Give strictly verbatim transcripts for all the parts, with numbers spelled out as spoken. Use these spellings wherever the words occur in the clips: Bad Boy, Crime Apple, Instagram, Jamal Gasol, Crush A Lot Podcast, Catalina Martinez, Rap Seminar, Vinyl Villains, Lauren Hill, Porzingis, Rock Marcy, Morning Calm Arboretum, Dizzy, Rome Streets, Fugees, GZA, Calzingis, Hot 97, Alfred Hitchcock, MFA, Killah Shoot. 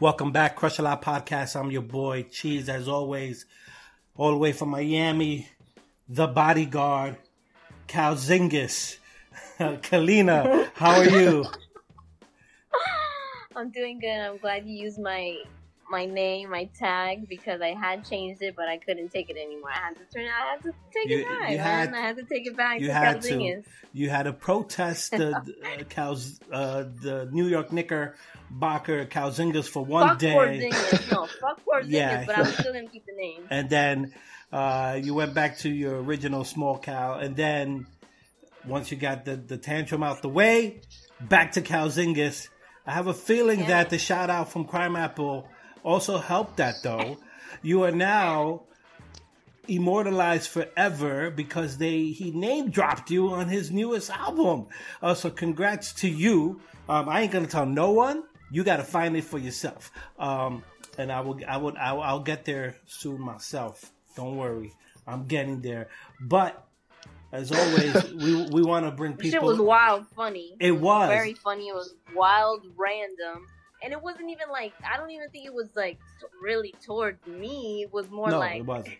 Welcome back, Crush A Lot Podcast. I'm your boy, Cheese, as always, all the way from Miami, the bodyguard, Calzingis. Kalina, how are you? I'm doing good. I'm glad you used my my name, my tag, because I had changed it, but I couldn't take it anymore. I had to turn it I had to take you, it back. You had, man. I had to take it back. You to had Calzingis. to. You had to protest the uh, Calz, uh, the New York Knickerbocker Calzingis for one fuck day. Porzingis. No, fuck Porzingis, yeah. But I'm still gonna keep the name. And then uh, you went back to your original small cow, and then once you got the, the tantrum out the way, back to Calzingis. I have a feeling yeah. that the shout out from Crime Apple also helped that though. You are now immortalized forever because they he name dropped you on his newest album. Uh, so congrats to you. Um, I ain't gonna tell no one. You gotta find it for yourself. Um, and I will I would I'll, I'll get there soon myself. Don't worry, I'm getting there. But as always, we we want to bring people. This shit was wild, funny. It, it was. was very funny. It was wild, random. And it wasn't even like, I don't even think it was like really towards me. It was more no, like. No, it wasn't.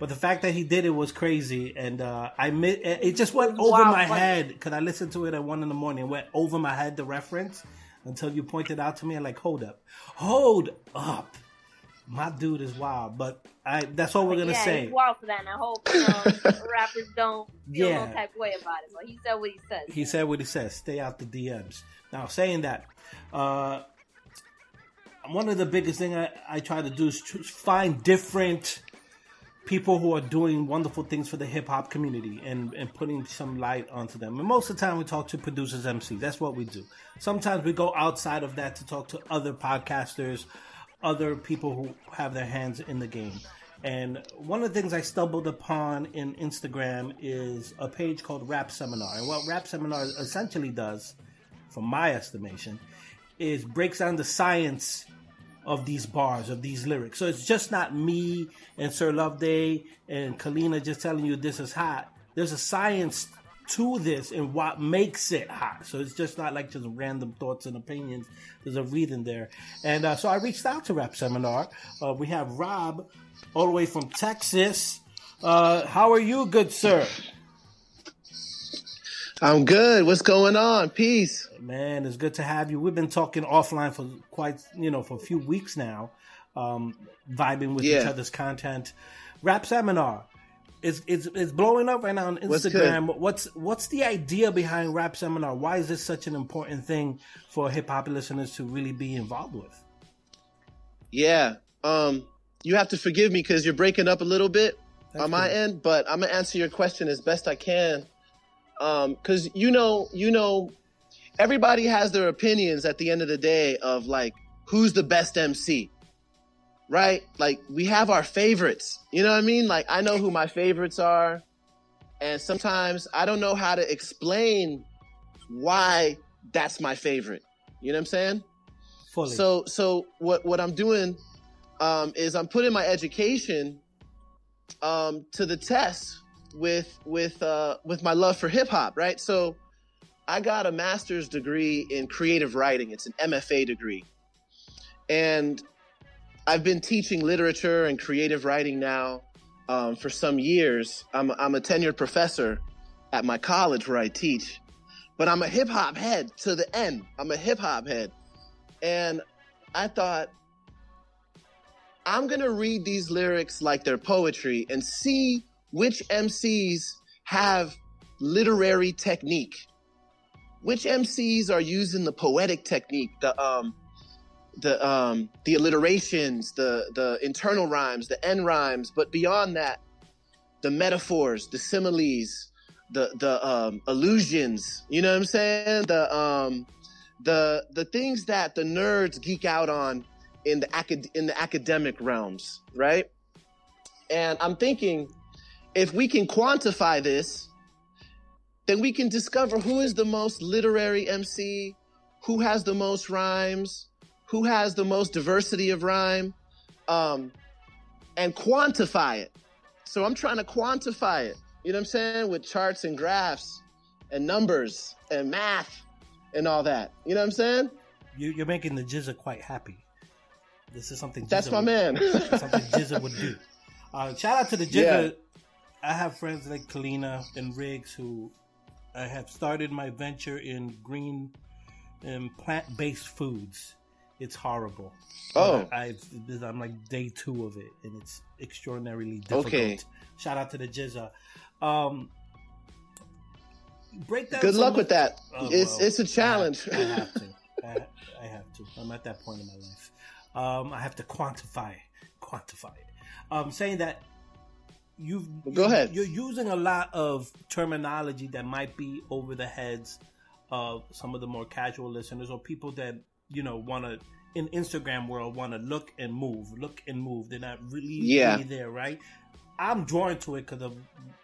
But the fact that he did it was crazy. And uh, I mi- it just went it over my funny. head because I listened to it at one in the morning. It went over my head, the reference, until you pointed out to me. I'm like, hold up. Hold up. My dude is wild. But I that's all we're going to yeah, say. Yeah, he's wild for that. And I hope you know, rappers don't feel yeah. no type way about it. But he said what he says. He said what he says. Stay out the D Ms. Now, saying that, uh, one of the biggest things I, I try to do is to find different people who are doing wonderful things for the hip-hop community and, and putting some light onto them. And most of the time, we talk to producers, M Cs. That's what we do. Sometimes we go outside of that to talk to other podcasters, other people who have their hands in the game. And one of the things I stumbled upon in Instagram is a page called Rap Seminar. And what Rap Seminar essentially does, from my estimation, is breaks down the science of these bars, of these lyrics. So it's just not me and Sir Loveday and Kalina just telling you this is hot. There's a science to this and what makes it hot. So it's just not like just random thoughts and opinions. There's a reason there. And uh, so I reached out to Rap Seminar. Uh, we have Rob all the way from Texas. Uh, how are you, good sir? I'm good. What's going on? Peace. Man, it's good to have you. We've been talking offline for quite, you know, for a few weeks now, um, vibing with yeah. each other's content. Rap Seminar is it's, it's blowing up right now on Instagram. What's, what's what's the idea behind Rap Seminar? Why is this such an important thing for hip hop listeners to really be involved with? Yeah, um, you have to forgive me because you're breaking up a little bit That's on cool. my end, but I'm gonna answer your question as best I can. Um, cause you know, you know, everybody has their opinions at the end of the day of like, who's the best M C, right? Like we have our favorites, you know what I mean? Like I know who my favorites are. And sometimes I don't know how to explain why that's my favorite. You know what I'm saying? Fully. So, so what, what I'm doing, um, is I'm putting my education, um, to the test. with with uh with my love for hip-hop, right? So I got a master's degree in creative writing. It's an M F A degree, and I've been teaching literature and creative writing now um for some years. I'm, I'm a tenured professor at my college where I teach, but I'm a hip-hop head to the end. I'm a hip-hop head, and I thought I'm gonna read these lyrics like they're poetry and see which M Cs have literary technique? Which M Cs are using the poetic technique, the um, the um, the alliterations, the the internal rhymes, the end rhymes, but beyond that, the metaphors, the similes, the the um, allusions. You know what I'm saying? The um, the the things that the nerds geek out on in the acad- in the academic realms, right? And I'm thinking, if we can quantify this, then we can discover who is the most literary M C, who has the most rhymes, who has the most diversity of rhyme, um, and quantify it. So I'm trying to quantify it, you know what I'm saying? With charts and graphs and numbers and math and all that, you know what I'm saying? you, you're making the G Z A quite happy. This is something G Z A that's my would, man. something G Z A would do. Uh, shout out to the G Z A. Yeah. I have friends like Catalina and Riggs who I have started my venture in green and plant-based foods. It's horrible. Oh, I, I, I'm like day two of it, and it's extraordinarily difficult. Okay. Shout out to the G Z A. Um, break down. Good luck with that. Oh, it's well, it's a challenge. I have to. I have to. I, I have to. I'm at that point in my life. Um, I have to quantify, quantify it. Um, saying that you've go ahead. You're using a lot of terminology that might be over the heads of some of the more casual listeners or people that, you know, want to, in Instagram world, want to look and move, look and move. They're not really, yeah. really there, right? I'm drawn to it because of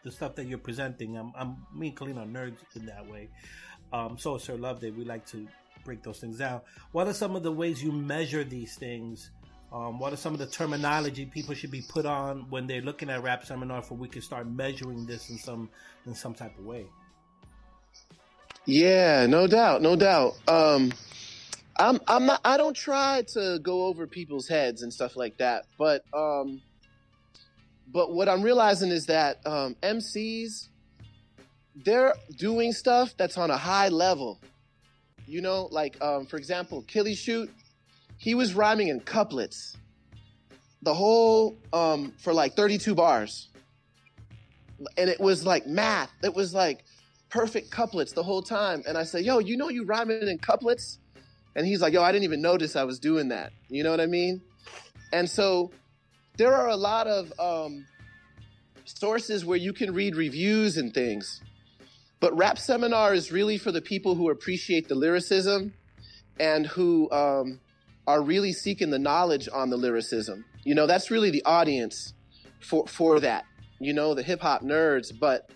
the stuff that you're presenting. I'm, I'm me and Kalina are nerds in that way. Um, so it's her love day. We like to break those things down. What are some of the ways you measure these things? Um, what are some of the terminology people should be put on when they're looking at Rap Seminar for we can start measuring this in some in some type of way? Yeah, no doubt, no doubt. Um, I'm I'm not, I don't try to go over people's heads and stuff like that, but um, but what I'm realizing is that um, M Cs, they're doing stuff that's on a high level. You know, like um, for example, Killah Shoot. He was rhyming in couplets, the whole um, for like thirty-two bars, and it was like math. It was like perfect couplets the whole time. And I said, "Yo, you know you rhyming in couplets?" And he's like, "Yo, I didn't even notice I was doing that." You know what I mean? And so there are a lot of um, sources where you can read reviews and things, but Rap Seminar is really for the people who appreciate the lyricism and who. Um, are really seeking the knowledge on the lyricism. You know, that's really the audience for for that, you know, the hip-hop nerds. But,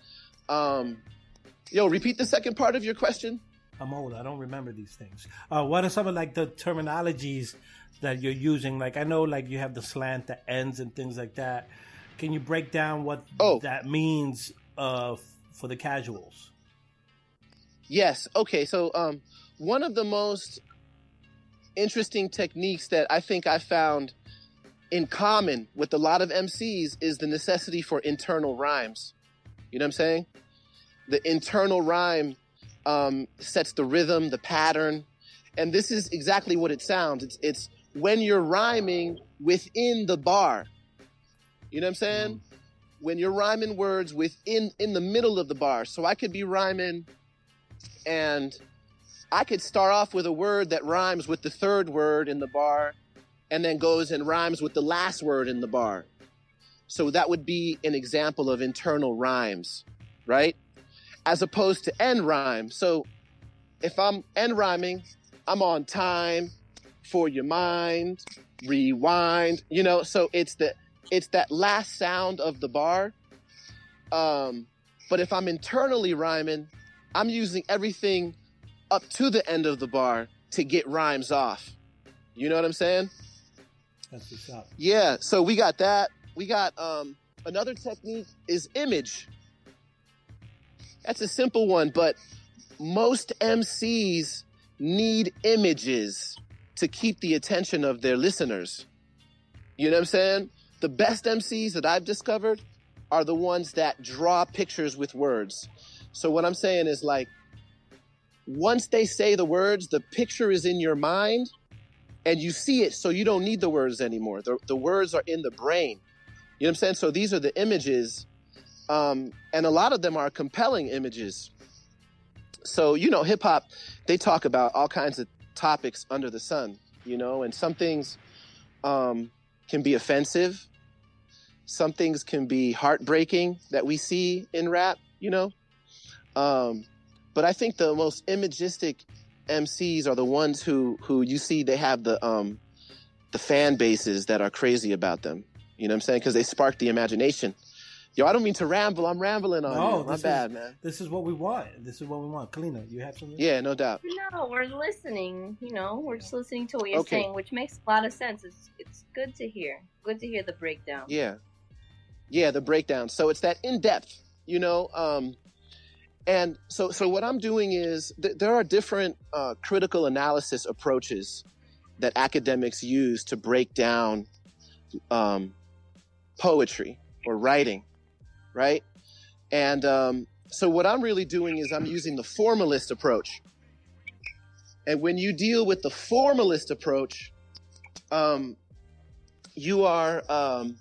um, yo, repeat the second part of your question. I'm old. I don't remember these things. Uh, what are some of, like, the terminologies that you're using? Like, I know, like, you have the slant, the ends, and things like that. Can you break down what oh. that means uh, for the casuals? Yes. Okay, so um, one of the most... interesting techniques that I think I found in common with a lot of M Cs is the necessity for internal rhymes. You know what I'm saying? The internal rhyme um, sets the rhythm, the pattern, and this is exactly what it sounds. It's, it's when you're rhyming within the bar. You know what I'm saying? When you're rhyming words within in the middle of the bar. So I could be rhyming and... I could start off with a word that rhymes with the third word in the bar and then goes and rhymes with the last word in the bar. So that would be an example of internal rhymes, right? As opposed to end rhyme. So if I'm end rhyming, I'm on time, for your mind, rewind, you know, so it's the it's that last sound of the bar. Um, but if I'm internally rhyming, I'm using everything up to the end of the bar to get rhymes off. You know what I'm saying? That's what's up. Yeah, so we got that. We got um, another technique is image. That's a simple one, but most M Cs need images to keep the attention of their listeners. You know what I'm saying? The best M Cs that I've discovered are the ones that draw pictures with words. So what I'm saying is like, once they say the words, the picture is in your mind and you see it, so you don't need the words anymore. The, the words are in the brain. You know what I'm saying? So these are the images, um, and a lot of them are compelling images. So, you know, hip-hop, they talk about all kinds of topics under the sun, you know, and some things um, can be offensive. Some things can be heartbreaking that we see in rap, you know. Um But I think the most imagistic M Cs are the ones who, who you see they have the um, the fan bases that are crazy about them. You know what I'm saying? Because they spark the imagination. Yo, I don't mean to ramble. I'm rambling on no, you. My bad, man. This is what we want. This is what we want. Kalina, you have something? Yeah, no doubt. No, we're listening. You know, we're just listening to what you're okay. saying, which makes a lot of sense. It's it's good to hear. Good to hear the breakdown. Yeah. Yeah, the breakdown. So it's that in-depth, you know, um, And so, so what I'm doing is th- there are different uh, critical analysis approaches that academics use to break down um, poetry or writing, right? And um, so what I'm really doing is I'm using the formalist approach. And when you deal with the formalist approach, um, you are um,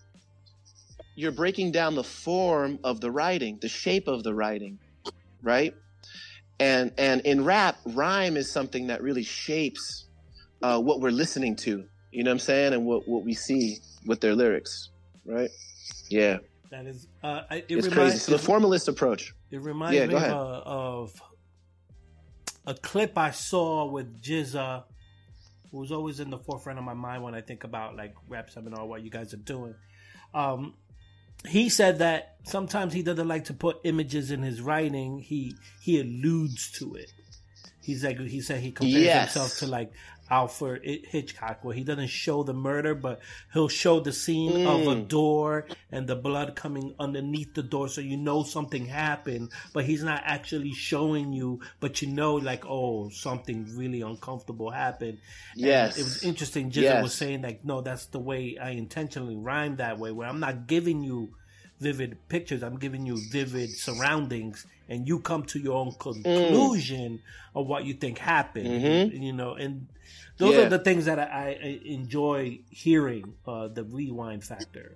you're breaking down the form of the writing, the shape of the writing. Right. And and in rap, rhyme is something that really shapes uh, what we're listening to. You know what I'm saying? And what, what we see with their lyrics. Right. Yeah. That is uh, it it's reminds, crazy. So the formalist approach. It reminds yeah, me uh, of a clip I saw with G Z A, who's always in the forefront of my mind when I think about like Rap Seminar, what you guys are doing. Um He said that sometimes he doesn't like to put images in his writing. He he alludes to it. He's like he said he compares yes. himself to like Alfred Hitchcock, where he doesn't show the murder, but he'll show the scene mm. of a door and the blood coming underneath the door, so you know something happened. But he's not actually showing you, but you know, like oh, something really uncomfortable happened. Yes, and it was interesting. G Z A yes. was saying like, no, that's the way I intentionally rhyme that way, where I'm not giving you vivid pictures. I'm giving you vivid surroundings, and you come to your own conclusion mm. of what you think happened. Mm-hmm. You know, and those yeah. are the things that I, I enjoy hearing. Uh, the rewind factor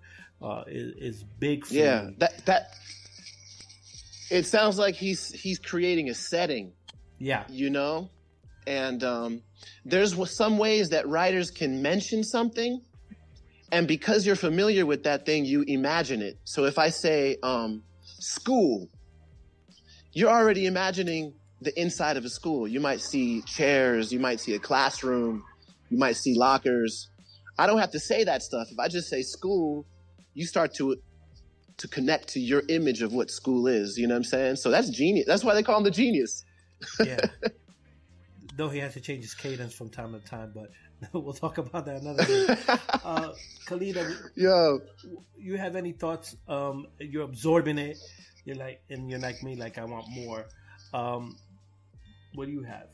uh, is, is big for yeah, me. That that it sounds like he's he's creating a setting. Yeah, you know, and um, there's some ways that writers can mention something. And because you're familiar with that thing, you imagine it. So if I say um, school, you're already imagining the inside of a school. You might see chairs. You might see a classroom. You might see lockers. I don't have to say that stuff. If I just say school, you start to to connect to your image of what school is. You know what I'm saying? So that's genius. That's why they call him the genius. Yeah. Though he has to change his cadence from time to time, but... We'll talk about that another day. Uh, Kalina, yo, you have any thoughts? Um, you're absorbing it. You're like, and you're like me, like I want more. Um, what do you have?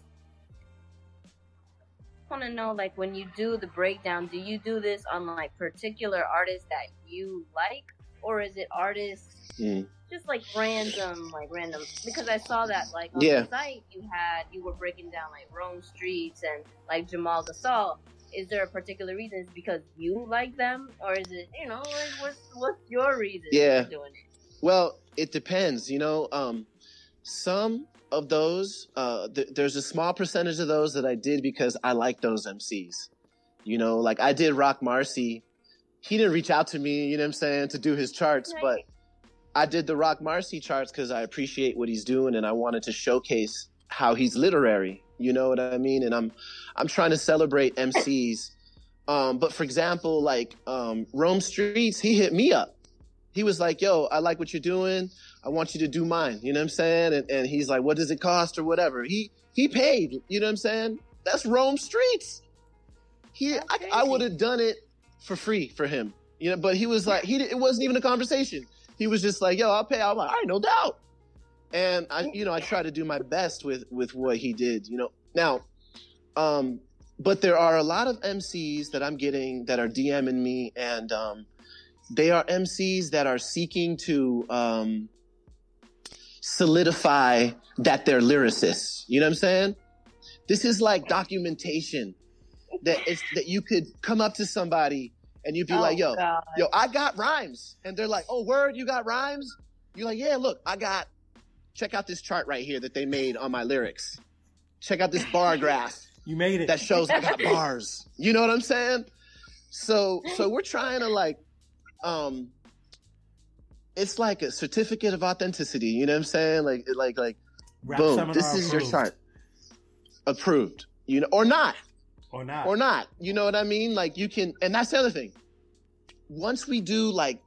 I want to know, like, when you do the breakdown, do you do this on like particular artists that you like, or is it artists mm. just like random, like random? Because I saw that like on yeah. the site you had, you were breaking down like Rome Streets and like Jamal Gasol. Is there a particular reason? Is it because you like them, or is it, you know, what's what's your reason yeah. for doing it? Well, it depends. You know, um, some of those, uh, th- there's a small percentage of those that I did because I like those M Cs. You know, like I did Rock Marcy. He didn't reach out to me, you know what I'm saying, to do his charts, right. but I did the Rock Marcy charts because I appreciate what he's doing and I wanted to showcase how he's literary, you know what I mean? And I'm I'm trying to celebrate M Cs. Um, but for example, like um, Rome Streets, he hit me up. He was like, yo, I like what you're doing. I want you to do mine, you know what I'm saying? And, and he's like, what does it cost or whatever? He he paid, you know what I'm saying? That's Rome Streets. He, That's I, I would have done it for free for him, you know, but he was like, he it wasn't even a conversation. He was just like, yo, I'll pay. I'm like, all right, no doubt. And I, you know, I try to do my best with, with what he did, you know, now, um, but there are a lot of M Cs that I'm getting that are DMing me, and um, they are M Cs that are seeking to um, solidify that they're lyricists. You know what I'm saying? This is like documentation. That it's that you could come up to somebody and you'd be oh, like, yo, God. yo, I got rhymes. And they're like, oh, word, you got rhymes? You're like, yeah, look, I got, check out this chart right here that they made on my lyrics. Check out this bar graph. You made it. That shows I got bars. You know what I'm saying? So so we're trying to like, um, it's like a certificate of authenticity. You know what I'm saying? Like, like, like, Rap boom, this is approved. Your chart. Approved. You know, or not. Or not. Or not. You know what I mean? Like you can, and that's the other thing. Once we do like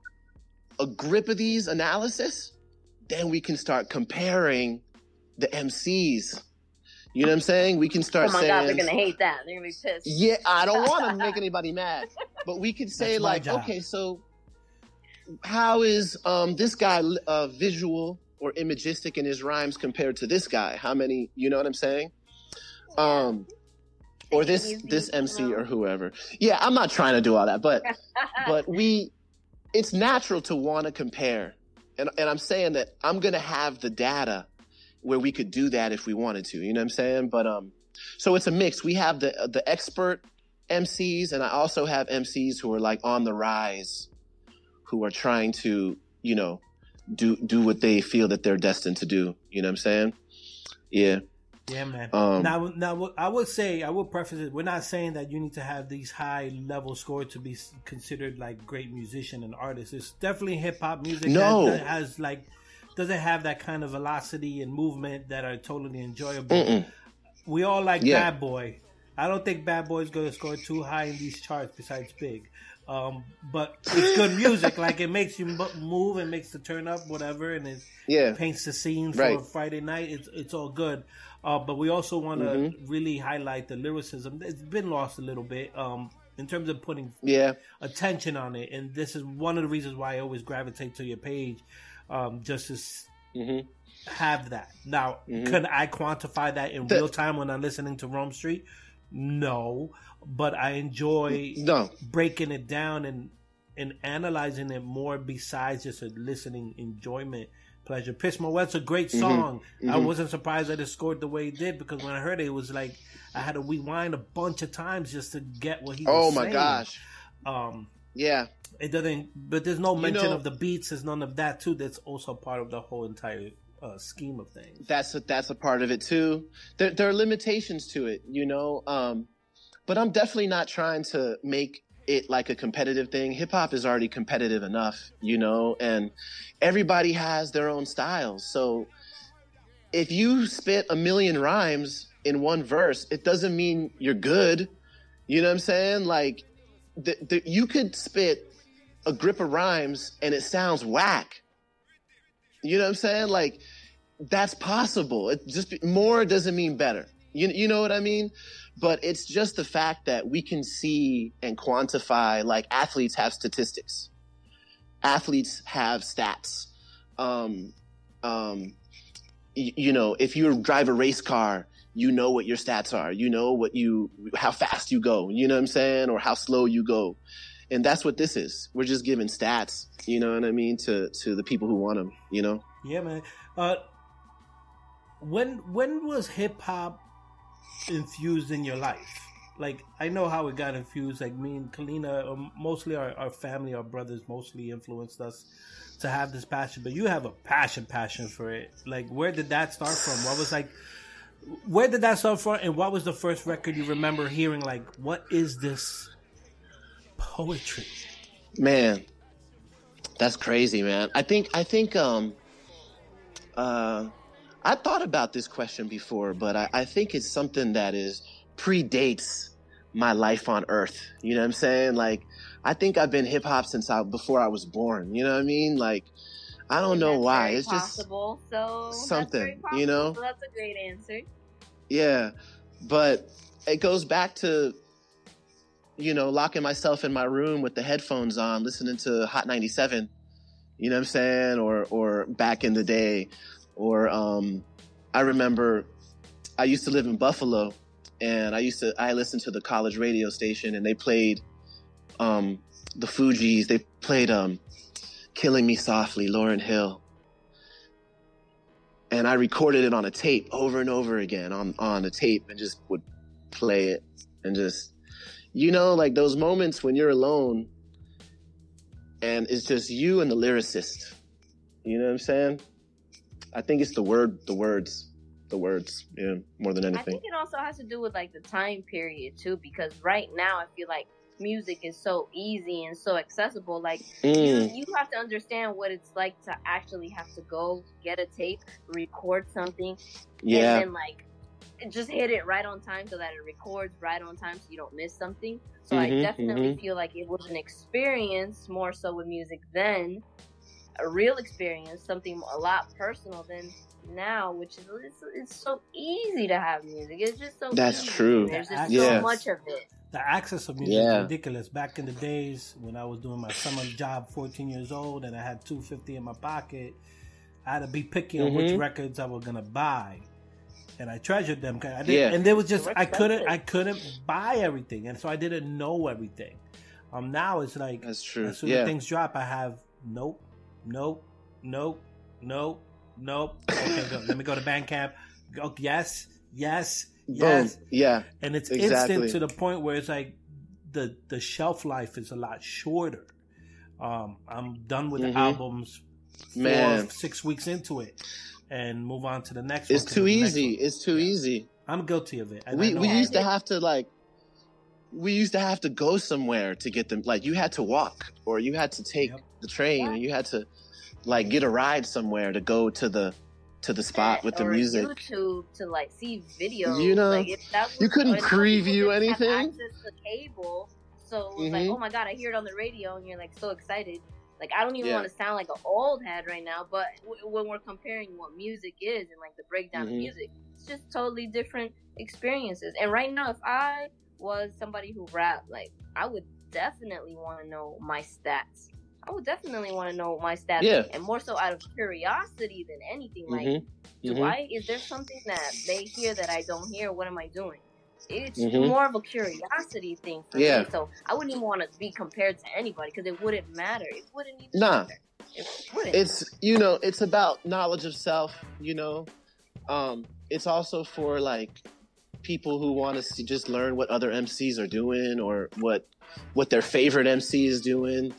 a grip of these analysis, then we can start comparing the M Cs. You know what I'm saying? We can start saying. Oh my saying, God, they're going to hate that. They're going to be pissed. Yeah, I don't want to make anybody mad. But we could say that's like, okay, so how is um, this guy uh, visual or imagistic in his rhymes compared to this guy? How many, you know what I'm saying? Um, or this this M C or whoever. Yeah, I'm not trying to do all that, but but we, it's natural to want to compare. And and I'm saying that I'm going to have the data where we could do that if we wanted to, you know what I'm saying? But um, so it's a mix. We have the the expert M Cs, and I also have M Cs who are like on the rise, who are trying to, you know, do do what they feel that they're destined to do. You know what I'm saying? Yeah. Yeah, man. Um, now, now, I would say, I would preface it, we're not saying that you need to have these high-level scores to be considered, like, great musician and artist. It's definitely hip-hop music no. that, that has, like, doesn't have that kind of velocity and movement that are totally enjoyable. Mm-mm. We all like yeah. Bad Boy. I don't think Bad Boy's going to score too high in these charts besides Big. Um, but it's good music. Like, it makes you move and makes the turn up, whatever. And it yeah. paints the scene for right. a Friday night. It's it's all good. Uh, but we also want to mm-hmm. really highlight the lyricism. It's been lost a little bit um, in terms of putting yeah. attention on it. And this is one of the reasons why I always gravitate to your page, um, just to mm-hmm. have that. Now, mm-hmm. can I quantify that in the- real time when I'm listening to Rome Street? No, but I enjoy no. breaking it down and and analyzing it more besides just a listening enjoyment pleasure. Piss My Wet's a great song. Mm-hmm. Mm-hmm. I wasn't surprised that it scored the way it did because when I heard it, it was like I had to rewind a bunch of times just to get what he was saying. Oh, my saying. gosh. Um, yeah. It doesn't, but there's no mention you know, of the beats. There's none of that, too. That's also part of the whole entire Uh, scheme of things. That's a, that's a part of it too. There, there are limitations to it, you know. Um, but I'm definitely not trying to make it like a competitive thing. Hip hop is already competitive enough, you know, and everybody has their own styles. So if you spit a million rhymes in one verse, it doesn't mean you're good. You know what I'm saying? Like the, the, you could spit a grip of rhymes and it sounds whack. You know what I'm saying? Like, that's possible. It just more doesn't mean better. You you know what I mean? But it's just the fact that we can see and quantify. Like, athletes have statistics. Athletes have stats. Um, um, you, you know, if you drive a race car, you know what your stats are. You know what you how fast you go. You know what I'm saying? Or how slow you go. And that's what this is. We're just giving stats, you know what I mean, to, to the people who want them, you know? Yeah, man. Uh, when when was hip-hop infused in your life? Like, I know how it got infused. Like, me and Catalina, mostly our, our family, our brothers mostly influenced us to have this passion. But you have a passion, passion for it. Like, where did that start from? What was, like... Where did that start from? And what was the first record you remember hearing? Like, what is this... poetry, man, that's crazy, man. I think I think um uh I thought about this question before, but I, I think it's something that is predates my life on earth. You know what I'm saying? Like, I think I've been hip hop since I before I was born. You know what I mean? Like, I don't know why. It's possible. Just so something, you know. So that's a great answer. Yeah, but it goes back to, you know, locking myself in my room with the headphones on, listening to Hot ninety-seven, you know what I'm saying? Or, or back in the day, or, um, I remember I used to live in Buffalo and I used to, I listened to the college radio station and they played, um, the Fugees. They played, um, Killing Me Softly, Lauren Hill. And I recorded it on a tape over and over again on, on a tape and just would play it and just, you know, like those moments when you're alone and it's just you and the lyricist. You know what I'm saying? I think it's the word, the words, the words, yeah, more than anything. I think it also has to do with like the time period too, because right now I feel like music is so easy and so accessible. Like mm. you, you have to understand what it's like to actually have to go get a tape, record something, yeah. and then like, just hit it right on time so that it records right on time so you don't miss something. So mm-hmm, I definitely mm-hmm. feel like it was an experience more so with music then, a real experience, something a lot personal than now, which is it's, it's so easy to have music. It's just so That's easy. true. There's just the so much of it. The access of music yeah. is ridiculous. Back in the days when I was doing my summer job, fourteen years old, and I had two fifty in my pocket, I I had to be picky mm-hmm. on which records I was gonna buy, and I treasured them. I yeah. And there was just I couldn't I couldn't buy everything, and so I didn't know everything. Um, now it's like that's true. As soon as yeah. things drop, I have nope, nope, nope, nope, nope. Okay, go, let me go to Bandcamp. Oh, yes, yes, yes, boom. Yeah. And it's exactly. instant to the point where it's like the the shelf life is a lot shorter. Um, I'm done with mm-hmm. the albums four Man. six weeks into it and move on to the next it's one. Too the next one. It's too easy. It's too easy. I'm guilty of it. We we used to have to like we used to have to go somewhere to get them. Like you had to walk or you had to take yep. the train yeah. and you had to like get a ride somewhere to go to the to the spot with the music. YouTube to like see videos. You know, like, if that was, you couldn't preview anything. Access to cable. So it was mm-hmm. like, oh my God, I hear it on the radio, and you're like so excited. Like, I don't even yeah. want to sound like an old head right now, but w- when we're comparing what music is and like the breakdown mm-hmm. of music, it's just totally different experiences. And right now, if I was somebody who rapped, like, I would definitely want to know my stats. I would definitely want to know my stats. Yeah. And more so out of curiosity than anything. Like, mm-hmm. do mm-hmm. I, is there something that they hear that I don't hear? What am I doing? It's mm-hmm. more of a curiosity thing for yeah. me. So I wouldn't even want to be compared to anybody because it wouldn't matter. It wouldn't even nah. matter. It wouldn't. It's, you know, it's about knowledge of self, you know. Um, it's also for, like, people who want to just learn what other M Cs are doing or what what their favorite M C is doing.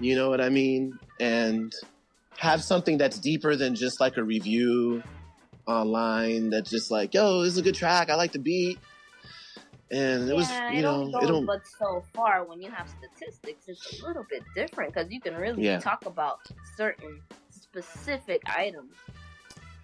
You know what I mean? And have something that's deeper than just, like, a review online that's just like, yo, this is a good track. I like the beat. And it yeah, was, you it know, goes, it don't. But so far, when you have statistics, it's a little bit different because you can really yeah. talk about certain specific items.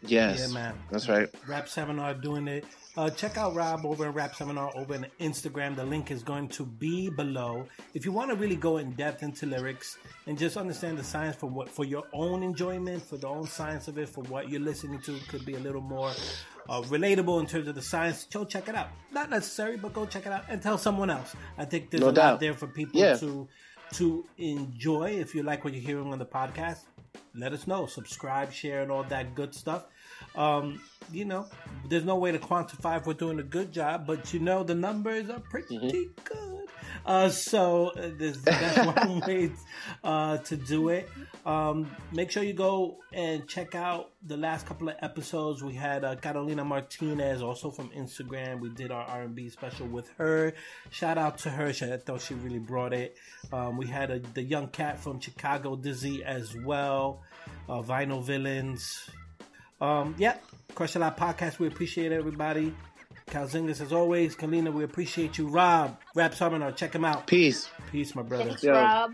Yes, yeah, man, that's right. Rap Seminar doing it. Uh, check out Rob over at Rap Seminar over on Instagram. The link is going to be below. If you want to really go in depth into lyrics and just understand the science for what for your own enjoyment, for the own science of it, for what you're listening to, could be a little more uh, relatable in terms of the science. So check it out. Not necessary, but go check it out and tell someone else. I think there's no a doubt. lot there for people yeah. to to enjoy. If you like what you're hearing on the podcast, let us know. Subscribe, share, and all that good stuff. Um, you know, there's no way to quantify if we're doing a good job, but you know, the numbers are pretty mm-hmm. good. Uh, so this, that's one way uh, to do it. Um, make sure you go and check out the last couple of episodes. We had uh, Catalina Martinez, also from Instagram. We did our R and B special with her. Shout out to her. I thought she really brought it. Um, we had a, the young cat from Chicago, Dizzy, as well. Uh, Vinyl Villains. Um, yeah, Crush A Lot Podcast. We appreciate everybody. Calzingas, as always. Kalina, we appreciate you. Rob, Rap Seminar, check him out. Peace. Peace, my brother. Thanks, Rob.